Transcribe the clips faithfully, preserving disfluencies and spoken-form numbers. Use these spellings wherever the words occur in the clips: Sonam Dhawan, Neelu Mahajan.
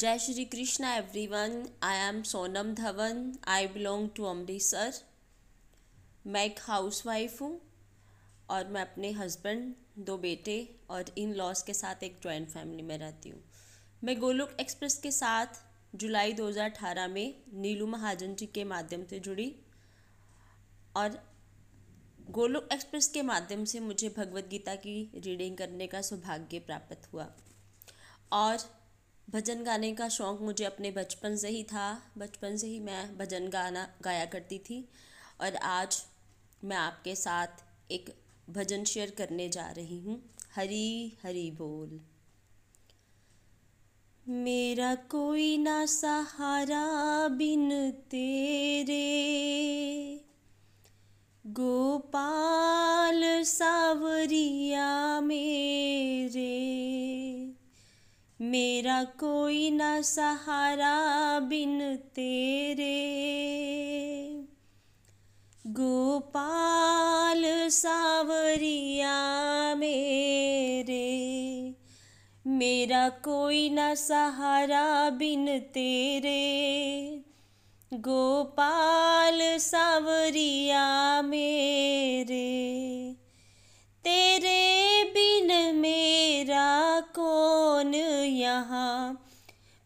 जय Shri Krishna everyone. I am Sonam Dhawan. I belong to Amritsar. मैं एक हाउसवाइफ हूँ और मैं अपने हस्बैंड, दो बेटे और इन लॉज के साथ एक जॉइंट फैमिली में रहती हूँ। मैं गोलोक एक्सप्रेस के साथ जुलाई दो हज़ार अठारह में नीलू महाजन जी के माध्यम से जुड़ी और गोलोक एक्सप्रेस के माध्यम से मुझे भगवद गीता की रीडिंग करने का सौभाग्य प्राप्त हुआ। और भजन गाने का शौक़ मुझे अपने बचपन से ही था। बचपन से ही मैं भजन गाना गाया करती थी और आज मैं आपके साथ एक भजन शेयर करने जा रही हूँ। हरी हरी बोल। मेरा कोई ना सहारा बिन तेरे, गोपाल सावरिया मेरे। मेरा कोई ना सहारा बिन तेरे, गोपाल सावरिया मेरे। मेरा कोई ना सहारा बिन तेरे, गोपाल सावरिया मेरे। तेरे बिन मेरा कौन यहाँ,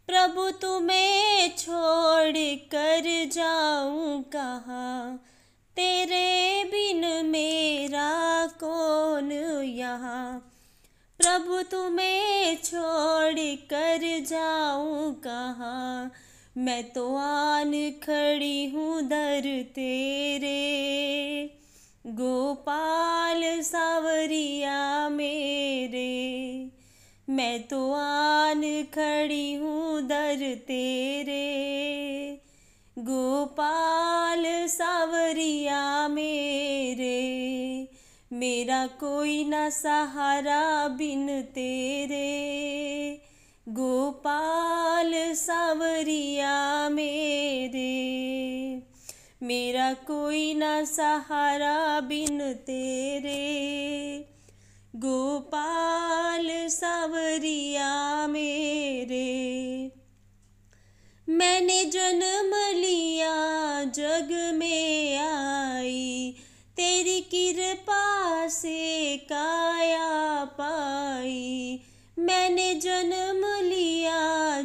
प्रभु तुम्हें छोड़ कर जाऊँ कहाँ। तेरे बिन मेरा कौन यहाँ, प्रभु तुम्हें छोड़ कर जाऊँ कहाँ। मैं तो आन खड़ी हूँ दर तेरे, गोपाल सावरिया मेरे। मैं तो आन खड़ी हूँ दर तेरे, गोपाल सावरिया मेरे। मेरा कोई ना सहारा बिन तेरे, गोपाल सावरिया मेरे। मेरा कोई ना सहारा बिन तेरे, गोपाल सावरिया मेरे। मैंने जन्म लिया जग में आई, तेरी कृपा से काया पाई। मैंने जन्म लिया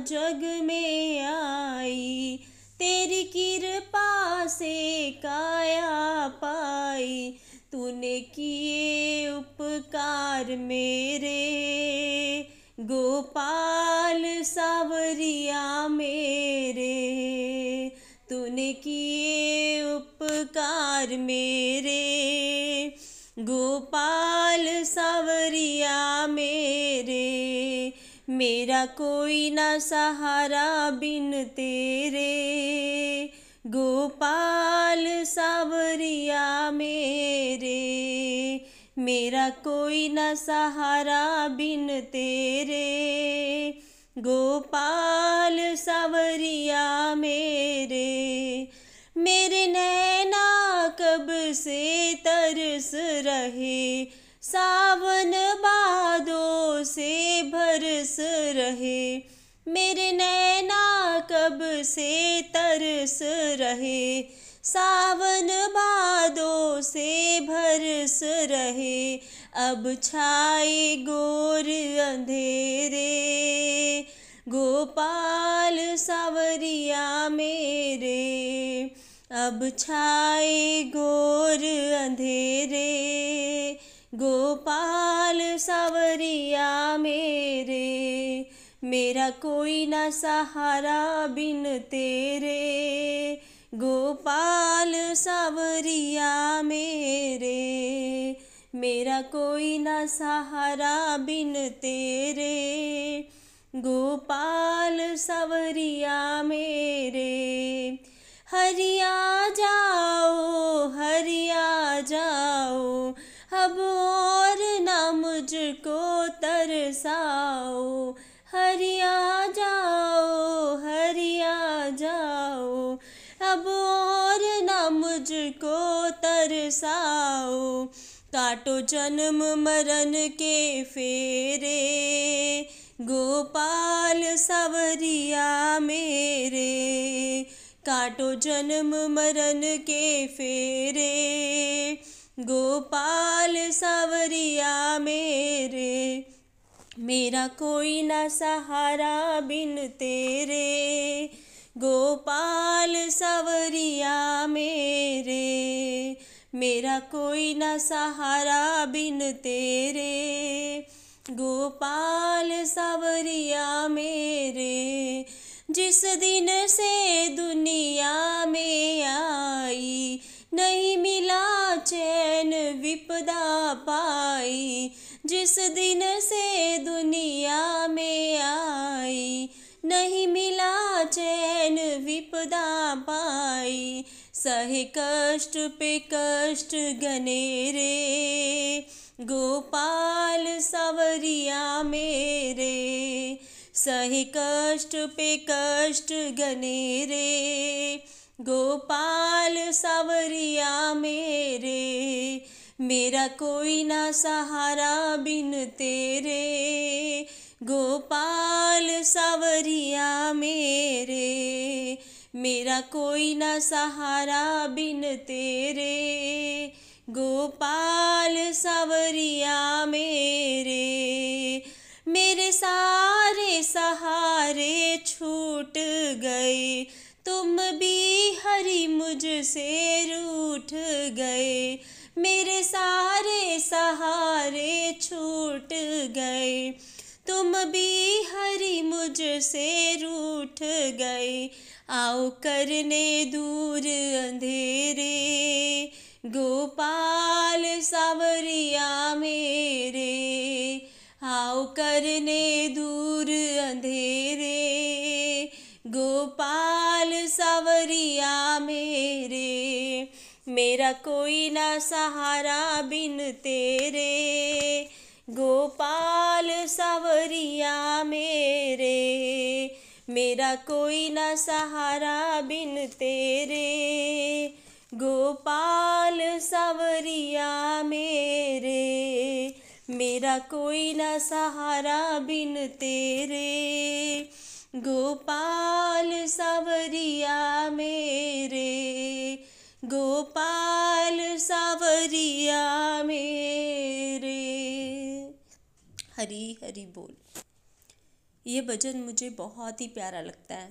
जग में आई, तेरी कृपा से काया पाई। तूने किए उपकार मेरे, गोपाल सावरिया मेरे। तूने किए उपकार मेरे, गोपाल सावरिया मेरे। मेरा कोई ना सहारा बिन तेरे, गोपाल सावरिया मेरे। मेरा कोई ना सहारा बिन तेरे, गोपाल सावरिया मेरे। मेरे नैना कब से तरस रहे, सावन बादों से बरस रहे। मेरे नैना कब से तरस रहे, सावन बादों से बरस रहे। अब छाए घोर अंधेरे, गोपाल सावरिया मेरे। अब छाए घोर अंधेरे, गोपाल सावरिया मेरे। मेरा कोई ना सहारा बिन तेरे, गोपाल सावरिया मेरे, मेरा कोई ना सहारा बिन तेरे। गोपाल सावरिया मेरे, हरिया जाओ हरिया जाओ, अब और ना मुझको तरसाओ। हरिया जाओ हरिया जाओ, अब और ना मुझको तरसाओ। काटो जन्म मरण के फेरे, गोपाल सावरिया मेरे। काटो जन्म मरण के फेरे, गोपाल सावरिया मेरे। मेरा कोई ना सहारा बिन तेरे, गोपाल सावरिया मेरे। मेरा कोई ना सहारा बिन तेरे, गोपाल सावरिया मेरे। जिस दिन से दुनिया में आई, नहीं मिला चैन विपदा पाई। जिस दिन से दुनिया में आई, नहीं मिला चैन विपदा पाई। सहे कष्ट पे कष्ट घनेरे, गोपाल सावरिया मेरे। सहे कष्ट पे कष्ट घनेरे, गोपाल सावरिया मेरे। मेरा कोई ना सहारा बिन तेरे, गोपाल सावरिया मेरे। मेरा कोई ना सहारा बिन तेरे, गोपाल सावरिया मेरे। मेरे सारे सहारे छूट गए, तुम भी हरि मुझसे रूठ गए। मेरे सारे सहारे छूट गए, तुम भी हरि मुझसे रूठ गए। आओ करने दूर अंधेरे, गोपाल सावरिया मेरे। आओ करने दूर अंधेरे, गोपाल सावरिया मेरे। मेरा कोई ना सहारा बिन तेरे, गोपाल सावरिया मेरे। मेरा कोई ना सहारा बिन तेरे, गोपाल सावरिया मेरे। मेरा कोई ना सहारा बिन तेरे, गोपाल सावरिया मेरे। गोपाल सावरिया मेरे। हरी हरी बोल। ये भजन मुझे बहुत ही प्यारा लगता है।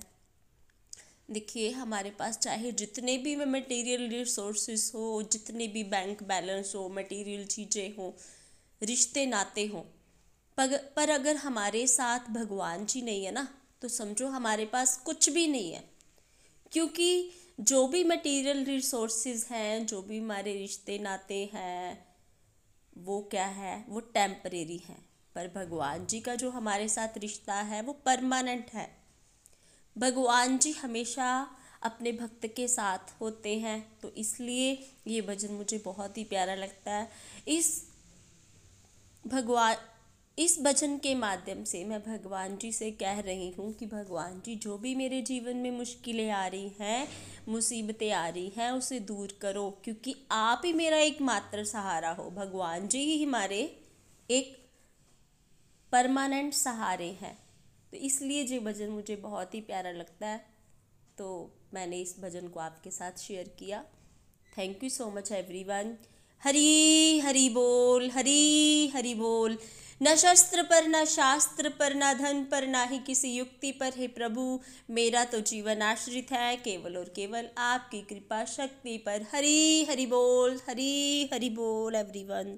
देखिए, हमारे पास चाहे जितने भी मटेरियल रिसोर्सेस हो, जितने भी बैंक बैलेंस हो, मटेरियल चीज़ें हों, रिश्ते नाते हों, पर अगर हमारे साथ भगवान जी नहीं है ना, तो समझो हमारे पास कुछ भी नहीं है। क्योंकि जो भी मटेरियल रिसोर्सेस हैं, जो भी हमारे रिश्ते नाते हैं, वो क्या है, वो टेम्परेरी हैं। पर भगवान जी का जो हमारे साथ रिश्ता है वो परमानेंट है। भगवान जी हमेशा अपने भक्त के साथ होते हैं, तो इसलिए ये भजन मुझे बहुत ही प्यारा लगता है। इस भगवान इस भजन के माध्यम से मैं भगवान जी से कह रही हूँ कि भगवान जी, जो भी मेरे जीवन में मुश्किलें आ रही हैं, मुसीबतें आ रही हैं, उसे दूर करो। क्योंकि आप ही मेरा एकमात्र सहारा हो। भगवान जी ही हमारे एक परमानेंट सहारे हैं। तो इसलिए ये भजन मुझे बहुत ही प्यारा लगता है। तो मैंने इस भजन को आपके साथ शेयर किया। Thank you so much everyone. Hari Hari बोल, हरी हरी बोल। न शस्त्र पर, न शास्त्र पर, न धन पर, ना ही किसी युक्ति पर, हे प्रभु मेरा तो जीवन आश्रित है केवल और केवल आपकी कृपा शक्ति पर। हरी हरि बोल, हरी हरि बोल एवरीवन।